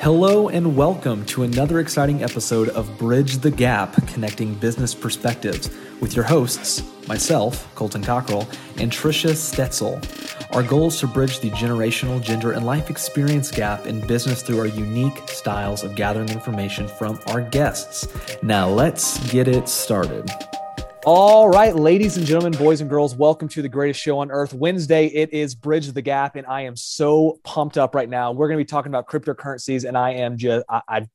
Hello and welcome to another exciting episode of Bridge the Gap, Connecting Business Perspectives with your hosts, myself, Colton Cockrell, and Trisha Stetzel. Our goal is to bridge the generational, gender, and life experience gap in business through our unique styles of gathering information from our guests. Now let's get it started. All right, ladies and gentlemen, boys and girls, welcome to the greatest show on earth. Wednesday, it is Bridge the Gap, and I am so pumped up right now. We're going to be talking about cryptocurrencies, and I am just, I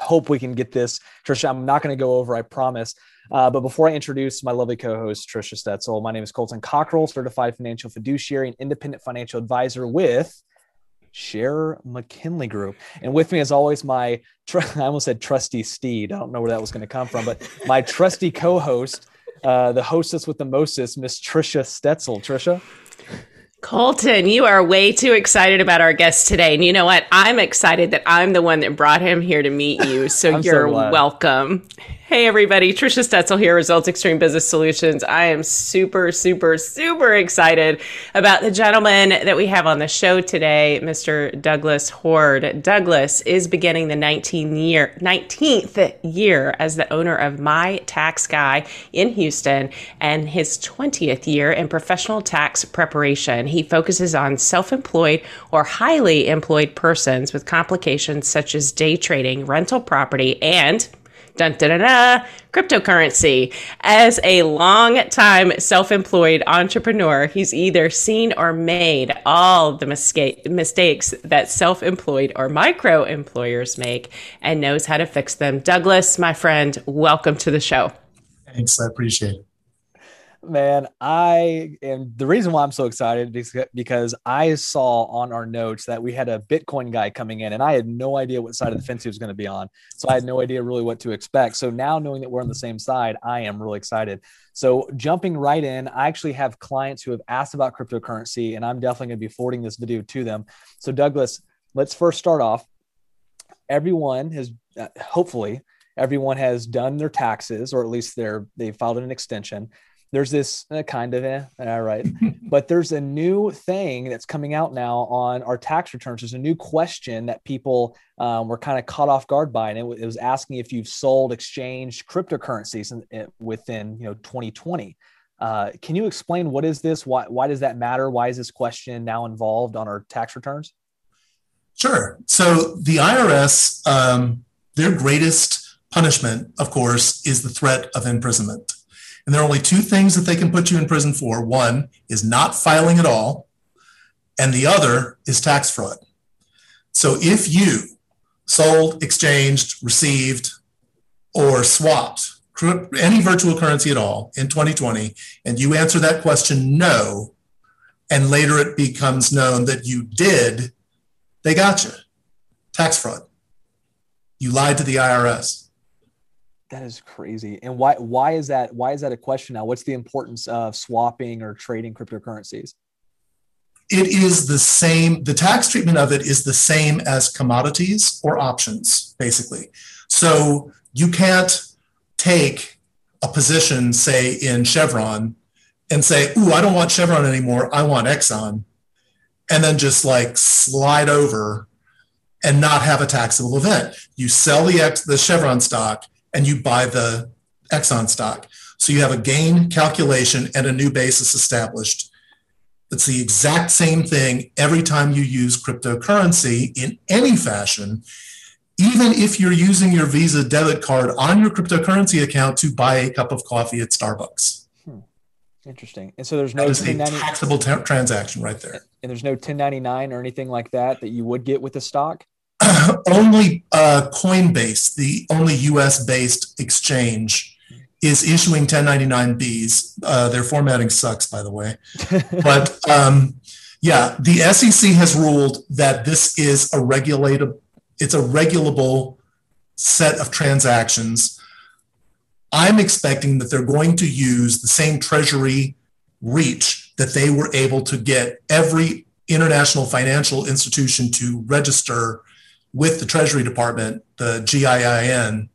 hope we can get this. Trisha, I'm not going to go over, I promise. But before I introduce my lovely co-host, Trisha Stetzel, my name is Colton Cockrell, certified financial fiduciary and independent financial advisor with Share McKinley Group. And with me, as always, my, I almost said trusty steed. I don't know where that was going to come from, but my trusty co-host, the hostess with the mostest, Miss Trisha Stetzel. Trisha? Colton, you are way too excited about our guest today. And you know what? I'm excited that I'm the one that brought him here to meet you. So you're so welcome. Hey, everybody. Trisha Stetzel here, Results Extreme Business Solutions. I am super, super, super excited about the gentleman that we have on the show today, Mr. Douglas Horde. Douglas is beginning the 19th year as the owner of My Tax Guy in Houston and his 20th year in professional tax preparation. He focuses on self-employed or highly employed persons with complications such as day trading, rental property, and cryptocurrency. As a long-time self-employed entrepreneur, he's either seen or made all the mistakes that self-employed or micro-employers make and knows how to fix them. Douglas, my friend, welcome to the show. Thanks. I appreciate it. Man, the reason why I'm so excited is because I saw on our notes that we had a Bitcoin guy coming in, and I had no idea what side of the fence he was going to be on. So I had no idea really what to expect. So now knowing that we're on the same side, I am really excited. So jumping right in, I actually have clients who have asked about cryptocurrency, and I'm definitely going to be forwarding this video to them. So Douglas, let's first start off. Everyone has done their taxes, or at least they filed an extension. There's this but there's a new thing that's coming out now on our tax returns. There's a new question that people were kind of caught off guard by, and it was asking if you've sold, exchanged cryptocurrencies within 2020. Can you explain what is this? Why does that matter? Why is this question now involved on our tax returns? Sure. So the IRS, their greatest punishment, of course, is the threat of imprisonment. And there are only two things that they can put you in prison for. One is not filing at all, and the other is tax fraud. So if you sold, exchanged, received, or swapped any virtual currency at all in 2020, and you answer that question no, and later it becomes known that you did, they got you. Tax fraud. You lied to the IRS. That is crazy. And why is that a question now? What's the importance of swapping or trading cryptocurrencies? It is the same. The tax treatment of it is the same as commodities or options, basically. So you can't take a position, say, in Chevron and say, ooh, I don't want Chevron anymore. I want Exxon. And then just like slide over and not have a taxable event. You sell the Chevron stock and you buy the Exxon stock. So you have a gain calculation and a new basis established. It's the exact same thing every time you use cryptocurrency in any fashion, even if you're using your Visa debit card on your cryptocurrency account to buy a cup of coffee at Starbucks. Interesting. And so there's no taxable transaction right there. And there's no 1099 or anything like that you would get with the stock? Only Coinbase, the only U.S.-based exchange, is issuing 1099Bs. Their formatting sucks, by the way. But the SEC has ruled that this is a regulable set of transactions. I'm expecting that they're going to use the same Treasury reach that they were able to get every international financial institution to register with the Treasury Department, the GIIN,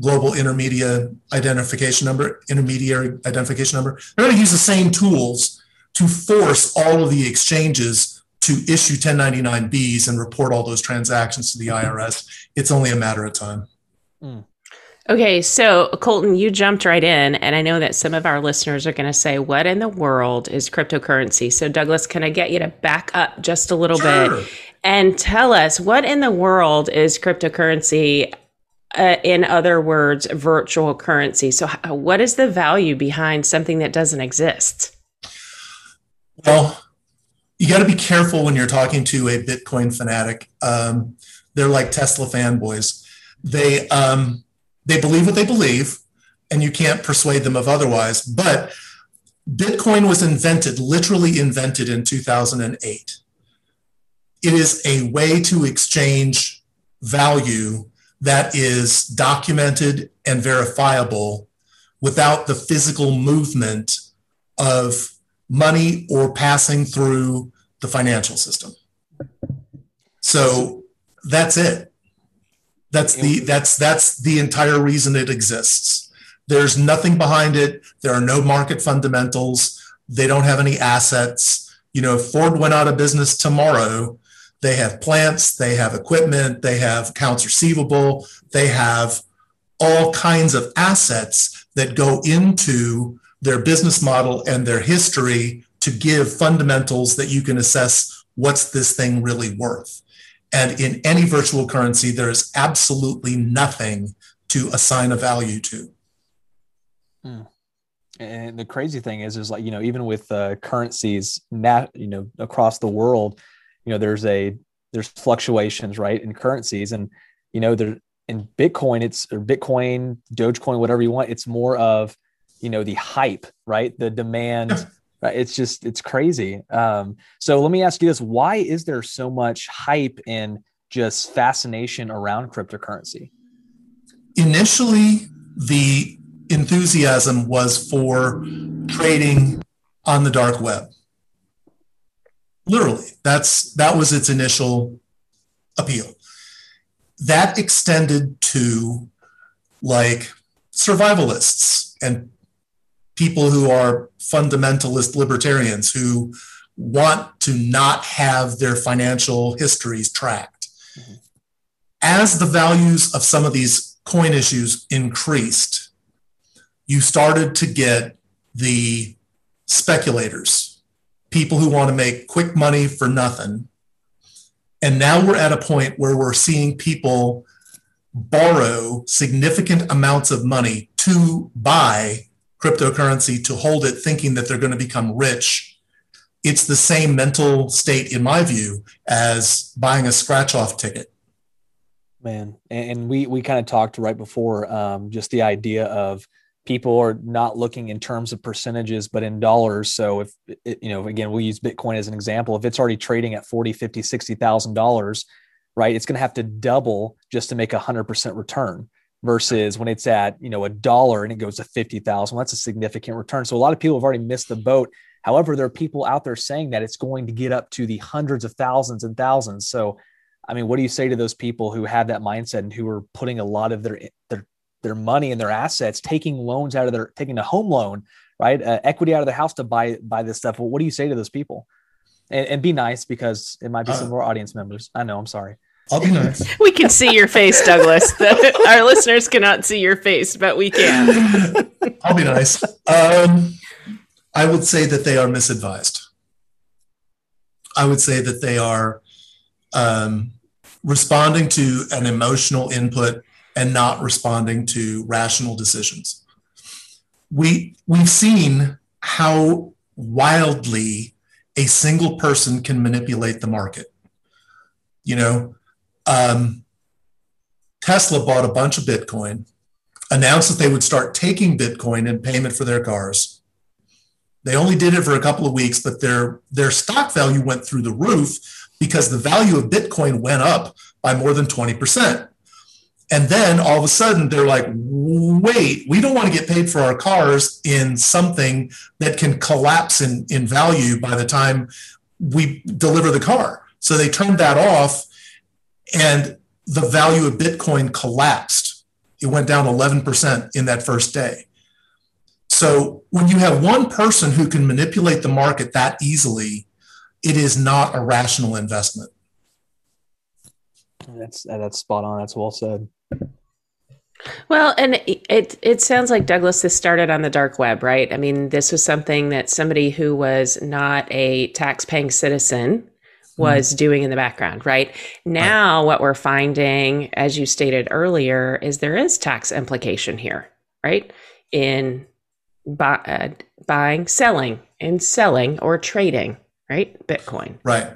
Global Intermediary Identification Number. They're going to use the same tools to force all of the exchanges to to issue 1099Bs and report all those transactions to the IRS. It's only a matter of time. Mm. Okay, so Colton, you jumped right in, and I know that some of our listeners are going to say, what in the world is cryptocurrency? So Douglas, can I get you to back up just a little bit and tell us what in the world is cryptocurrency? In other words, virtual currency. So what is the value behind something that doesn't exist? Well, you got to be careful when you're talking to a Bitcoin fanatic. They're like Tesla fanboys. They believe what they believe, and you can't persuade them of otherwise. But Bitcoin was invented, literally invented in 2008. It is a way to exchange value that is documented and verifiable without the physical movement of money or passing through the financial system. So that's it. That's the entire reason it exists. There's nothing behind it. There are no market fundamentals. They don't have any assets. You know, if Ford went out of business tomorrow, they have plants, they have equipment, they have accounts receivable, they have all kinds of assets that go into their business model and their history to give fundamentals that you can assess what's this thing really worth. And in any virtual currency, there is absolutely nothing to assign a value to. Hmm. And the crazy thing is like, you know, even with currencies, you know, across the world, you know, there's fluctuations, right, in currencies. And, you know, there in Bitcoin, Bitcoin, Dogecoin, whatever you want, it's more of, you know, the hype, right? The demand, right? It's crazy. So let me ask you this. Why is there so much hype and just fascination around cryptocurrency? Initially, the enthusiasm was for trading on the dark web. Literally, that was its initial appeal. That extended to like survivalists and people who are fundamentalist libertarians who want to not have their financial histories tracked. Mm-hmm. As the values of some of these coin issues increased, you started to get the speculators. People who want to make quick money for nothing. And now we're at a point where we're seeing people borrow significant amounts of money to buy cryptocurrency, to hold it, thinking that they're going to become rich. It's the same mental state, in my view, as buying a scratch-off ticket. Man, and we kind of talked right before, just the idea of people are not looking in terms of percentages, but in dollars. So if, you know, again, we'll use Bitcoin as an example. If it's already trading at $40,000, $50,000, $60,000, right, it's going to have to double just to make 100% return versus when it's at, you know, $1 and it goes to 50,000, well, that's a significant return. So a lot of people have already missed the boat. However, there are people out there saying that it's going to get up to the hundreds of thousands and thousands. So, I mean, what do you say to those people who have that mindset and who are putting a lot of their money and their assets, taking loans out of taking a home loan, right? Equity out of their house to buy this stuff. Well, what do you say to those people? And be nice, because it might be some more audience members. I know. I'm sorry. I'll be nice. We can see your face, Douglas. Our listeners cannot see your face, but we can. I'll be nice. I would say that they are misadvised. I would say that they are responding to an emotional input and not responding to rational decisions. We've seen how wildly a single person can manipulate the market. You know, Tesla bought a bunch of Bitcoin, announced that they would start taking Bitcoin in payment for their cars. They only did it for a couple of weeks, but their stock value went through the roof because the value of Bitcoin went up by more than 20%. And then all of a sudden they're like, wait, we don't want to get paid for our cars in something that can collapse in value by the time we deliver the car. So they turned that off and the value of Bitcoin collapsed. It went down 11% in that first day. So when you have one person who can manipulate the market that easily, it is not a rational investment. That's spot on. That's well said. Well, and it sounds like, Douglas, this started on the dark web, right? I mean, this was something that somebody who was not a tax-paying citizen was doing in the background, right? Now, what we're finding, as you stated earlier, is there is tax implication here, right? In buying, selling or trading, right? Bitcoin. Right.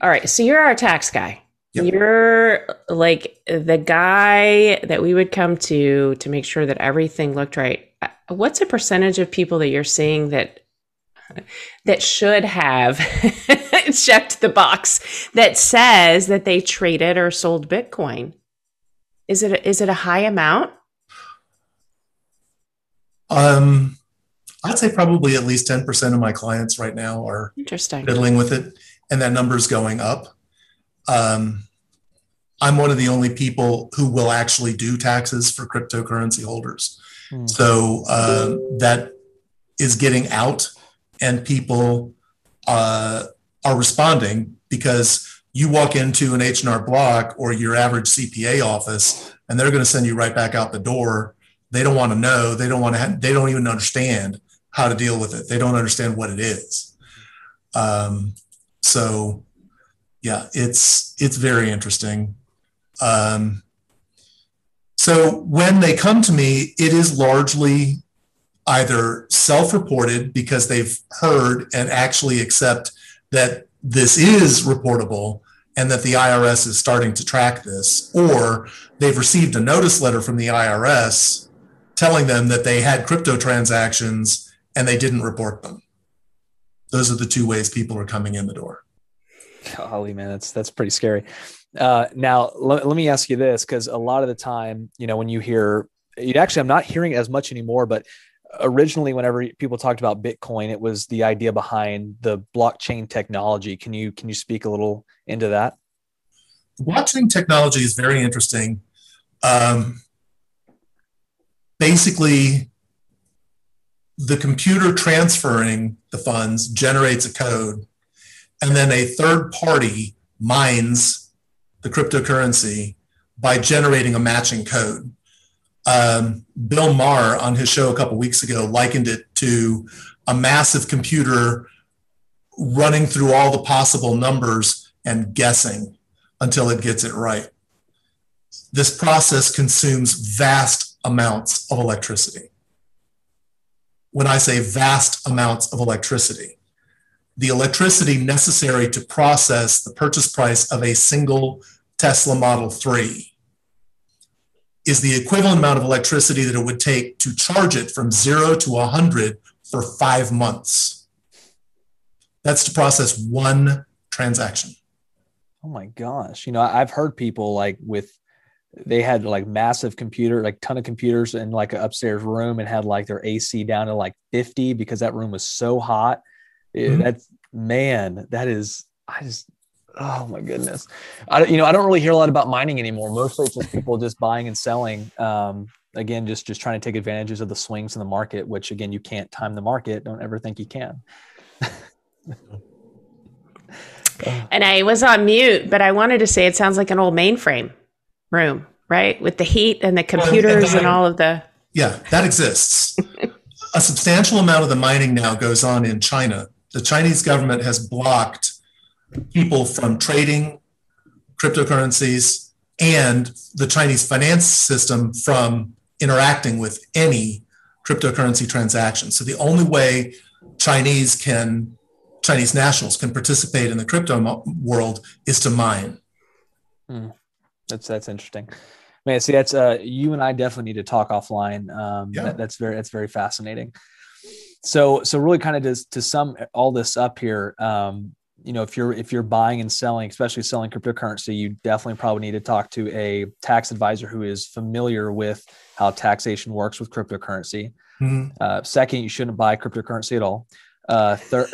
All right. So you're our tax guy. Yep. You're like the guy that we would come to make sure that everything looked right. What's a percentage of people that you're seeing that should have checked the box that says that they traded or sold Bitcoin? Is it a high amount? I'd say probably at least 10% of my clients right now are fiddling with it, and that number's going up. I'm one of the only people who will actually do taxes for cryptocurrency holders. Mm. So that is getting out, and people are responding, because you walk into an H&R Block or your average CPA office and they're going to send you right back out the door. They don't want to know. They don't want to they don't even understand how to deal with it. They don't understand what it is. So yeah, it's very interesting. So when they come to me, it is largely either self-reported because they've heard and actually accept that this is reportable and that the IRS is starting to track this, or they've received a notice letter from the IRS telling them that they had crypto transactions and they didn't report them. Those are the two ways people are coming in the door. Golly, man, that's pretty scary. Now, let me ask you this, because a lot of the time, when you hear, I'm not hearing it as much anymore, but originally, whenever people talked about Bitcoin, it was the idea behind the blockchain technology. Can you speak a little into that? Blockchain technology is very interesting. Basically, the computer transferring the funds generates a code, and then a third party mines the cryptocurrency by generating a matching code. Bill Maher on his show a couple weeks ago likened it to a massive computer running through all the possible numbers and guessing until it gets it right. This process consumes vast amounts of electricity. When I say vast amounts of electricity, the electricity necessary to process the purchase price of a single Tesla Model 3 is the equivalent amount of electricity that it would take to charge it from 0 to 100 for 5 months. That's to process one transaction. Oh my gosh. I've heard people they had massive computer, ton of computers in an upstairs room, and had their AC down to 50 because that room was so hot. Mm-hmm. Oh my goodness. I don't really hear a lot about mining anymore. Mostly it's just people just buying and selling. Again, just trying to take advantages of the swings in the market, which again, you can't time the market. Don't ever think you can. And I was on mute, but I wanted to say, it sounds like an old mainframe room, right? With the heat and the computers and all of the. Yeah, that exists. A substantial amount of the mining now goes on in China. The Chinese government has blocked people from trading cryptocurrencies, and the Chinese finance system from interacting with any cryptocurrency transaction. So the only way Chinese nationals can participate in the crypto world is to mine. That's interesting. Man, see, that's you and I definitely need to talk offline. Yeah. That's very fascinating. So really kind of just to sum all this up here, if you're buying and selling, especially selling cryptocurrency, you definitely probably need to talk to a tax advisor who is familiar with how taxation works with cryptocurrency. Mm-hmm. Second, you shouldn't buy cryptocurrency at all. Third,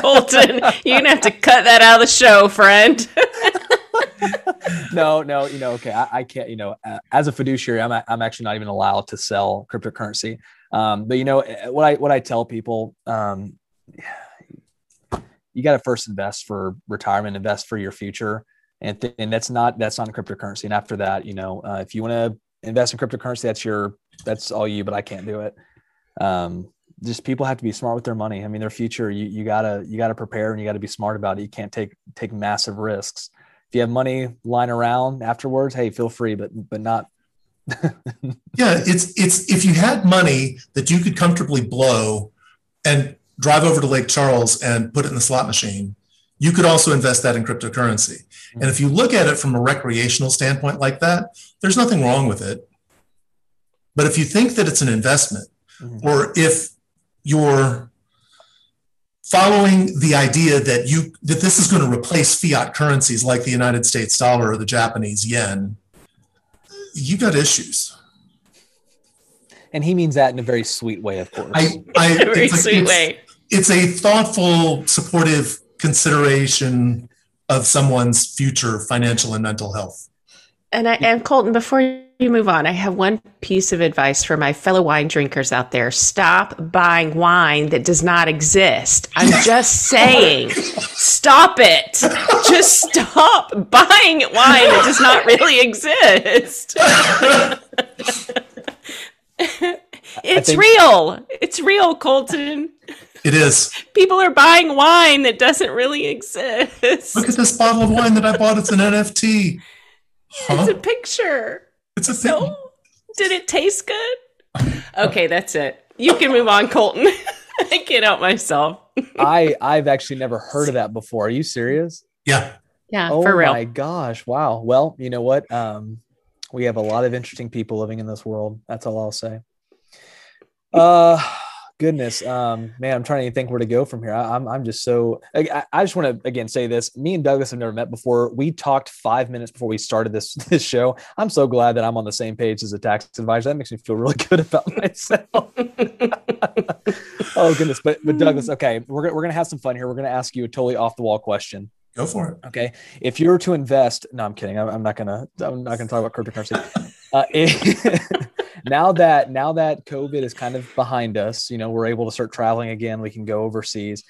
Colton, you're gonna have to cut that out of the show, friend. No, okay. I can't, as a fiduciary, I'm actually not even allowed to sell cryptocurrency. But what I tell people, you got to first invest for retirement, invest for your future. And that's not cryptocurrency. And after that, if you want to invest in cryptocurrency, that's all you, but I can't do it. Just people have to be smart with their money. I mean, their future, you gotta prepare and you gotta be smart about it. You can't take massive risks. If you have money lying around afterwards, hey, feel free, but not. Yeah. It's, if you had money that you could comfortably blow and drive over to Lake Charles and put it in the slot machine, you could also invest that in cryptocurrency. And if you look at it from a recreational standpoint like that, there's nothing wrong with it. But if you think that it's an investment, or if you're following the idea that that this is going to replace fiat currencies like the United States dollar or the Japanese yen, you got issues. And he means that in a very sweet way, of course. It's a very sweet way. It's a thoughtful, supportive consideration of someone's future financial and mental health. And Colton, before you move on, I have one piece of advice for my fellow wine drinkers out there. Stop buying wine that does not exist. I'm just saying, stop it. Just stop buying wine that does not really exist. It's real. It's real, Colton. It is. People are buying wine that doesn't really exist. Look at this bottle of wine that I bought. It's an NFT. Huh? It's a picture. It's a thing. So, did it taste good? Okay, that's it. You can move on, Colton. I can't help myself. I've actually never heard of that before. Are you serious? Yeah. Yeah, for real. Oh my gosh. Wow. Well, you know what? We have a lot of interesting people living in this world. That's all I'll say. Goodness. Man, I'm trying to think where to go from here. I just want to again say this. Me and Douglas have never met before. We talked 5 minutes before we started this show. I'm so glad that I'm on the same page as a tax advisor. That makes me feel really good about myself. Oh goodness. But Douglas, okay. We're going to have some fun here. We're going to ask you a totally off the wall question. Go for it. Okay. If you were to invest, no, I'm kidding. I'm not going to talk about cryptocurrency. Now that COVID is kind of behind us, we're able to start traveling again. We can go overseas.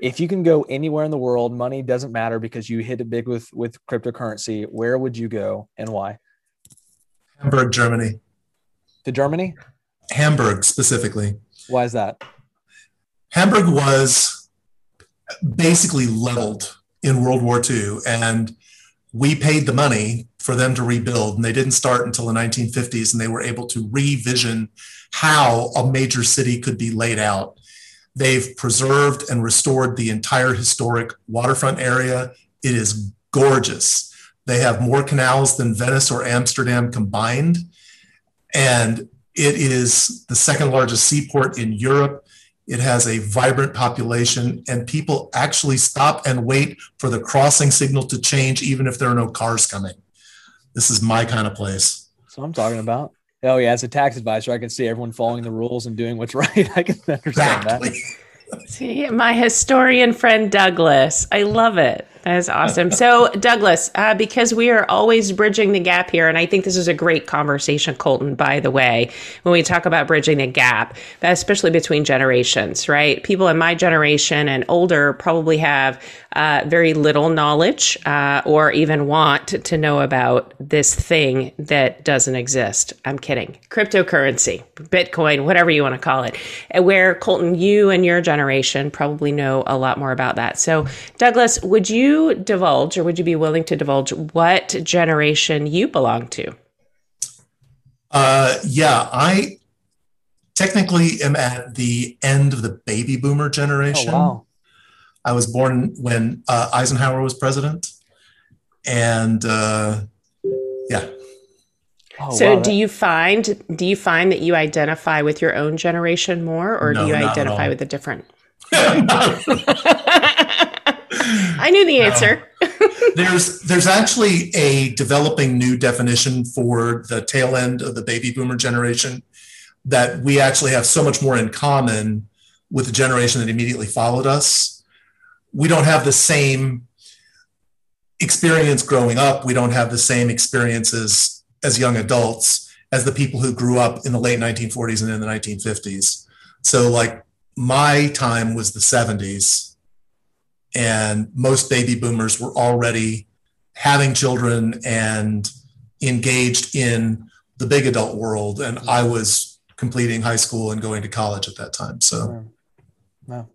If you can go anywhere in the world, money doesn't matter because you hit it big with cryptocurrency. Where would you go and why? Hamburg, Germany. To Germany? Hamburg specifically. Why is that? Hamburg was basically leveled in World War II, and we paid the money for them to rebuild, and they didn't start until the 1950s, and they were able to revision how a major city could be laid out. They've preserved and restored the entire historic waterfront area. It is gorgeous. They have more canals than Venice or Amsterdam combined, and it is the second largest seaport in Europe. It has a vibrant population, and people actually stop and wait for the crossing signal to change, even if there are no cars coming. This is my kind of place. That's what I'm talking about. Oh yeah. As a tax advisor, I can see everyone following the rules and doing what's right. I can understand that. See, my historian friend, Douglas. I love it. That is awesome. So Douglas, because we are always bridging the gap here, and I think this is a great conversation, Colton, by the way, when we talk about bridging the gap, especially between generations, right? People in my generation and older probably have very little knowledge or even want to know about this thing that doesn't exist. I'm kidding. Cryptocurrency, Bitcoin, whatever you want to call it, where Colton, you and your generation probably know a lot more about that. So Douglas, would you divulge, or would you be willing to divulge what generation you belong to? Yeah, I technically am at the end of the baby boomer generation. Oh, wow. I was born when Eisenhower was president, and yeah. Oh, so wow, do you find that you identify with your own generation more, or do you identify with a different? I knew the answer. There's actually a developing new definition for the tail end of the baby boomer generation, that we actually have so much more in common with the generation that immediately followed us. We don't have the same experience growing up. We don't have the same experiences as young adults as the people who grew up in the late 1940s and in the 1950s. So like my time was the 70s. and most baby boomers were already having children and engaged in the big adult world. And I was completing high school and going to college at that time. So wow.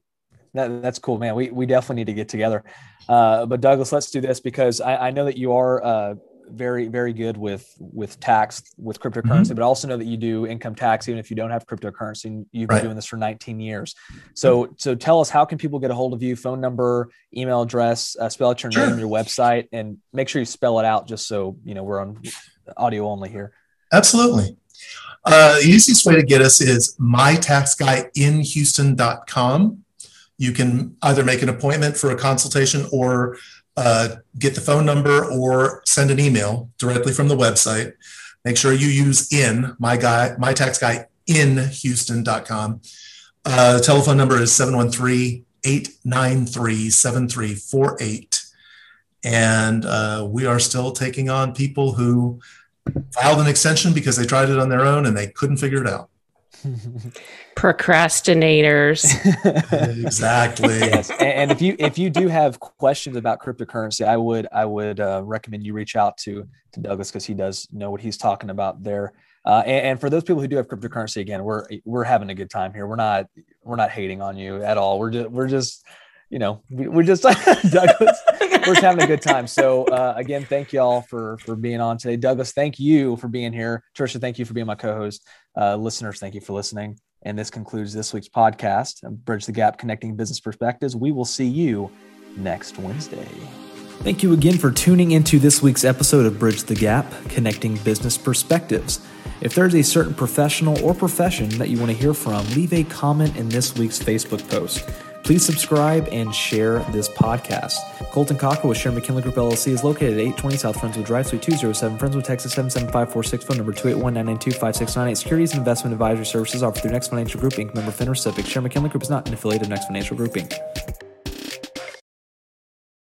That's cool, man. We definitely need to get together. But Douglas, let's do this, because I know that you are very, very good with tax, with cryptocurrency, but I also know that you do income tax, even if you don't have cryptocurrency. You've been doing this for 19 years. So tell us, how can people get a hold of you? Phone number, email address, spell out your name, your website, and make sure you spell it out just so, you know, we're on audio only here. Absolutely. The easiest way to get us is mytaxguyinhouston.com. You can either make an appointment for a consultation or get the phone number or send an email directly from the website. Make sure you use mytaxguyinhouston.com. The telephone number is 713-893-7348. And we are still taking on people who filed an extension because they tried it on their own and they couldn't figure it out. Procrastinators. Exactly. Yes. And if you do have questions about cryptocurrency, I would recommend you reach out to Douglas, because he does know what he's talking about there. And for those people who do have cryptocurrency, again, we're having a good time here. We're not hating on you at all. We're just you know, we're just Douglas. We're just having a good time. So again, thank you all for being on today. Douglas, thank you for being here. Trisha, thank you for being my co-host. Listeners, thank you for listening. And this concludes this week's podcast, Bridge the Gap, Connecting Business Perspectives. We will see you next Wednesday. Thank you again for tuning into this week's episode of Bridge the Gap, Connecting Business Perspectives. If there's a certain professional or profession that you want to hear from, leave a comment in this week's Facebook post. Please subscribe and share this podcast. Colton Cockrell with Sharon McKinley Group, LLC is located at 820 South Friendswood Drive, Suite 207, Friendswood, Texas 77546, phone number 281-992-5698. Securities and investment advisory services offered through Next Financial Group, Inc., member FINRA, SIPC. Sharon McKinley Group is not an affiliate of Next Financial Group, Inc.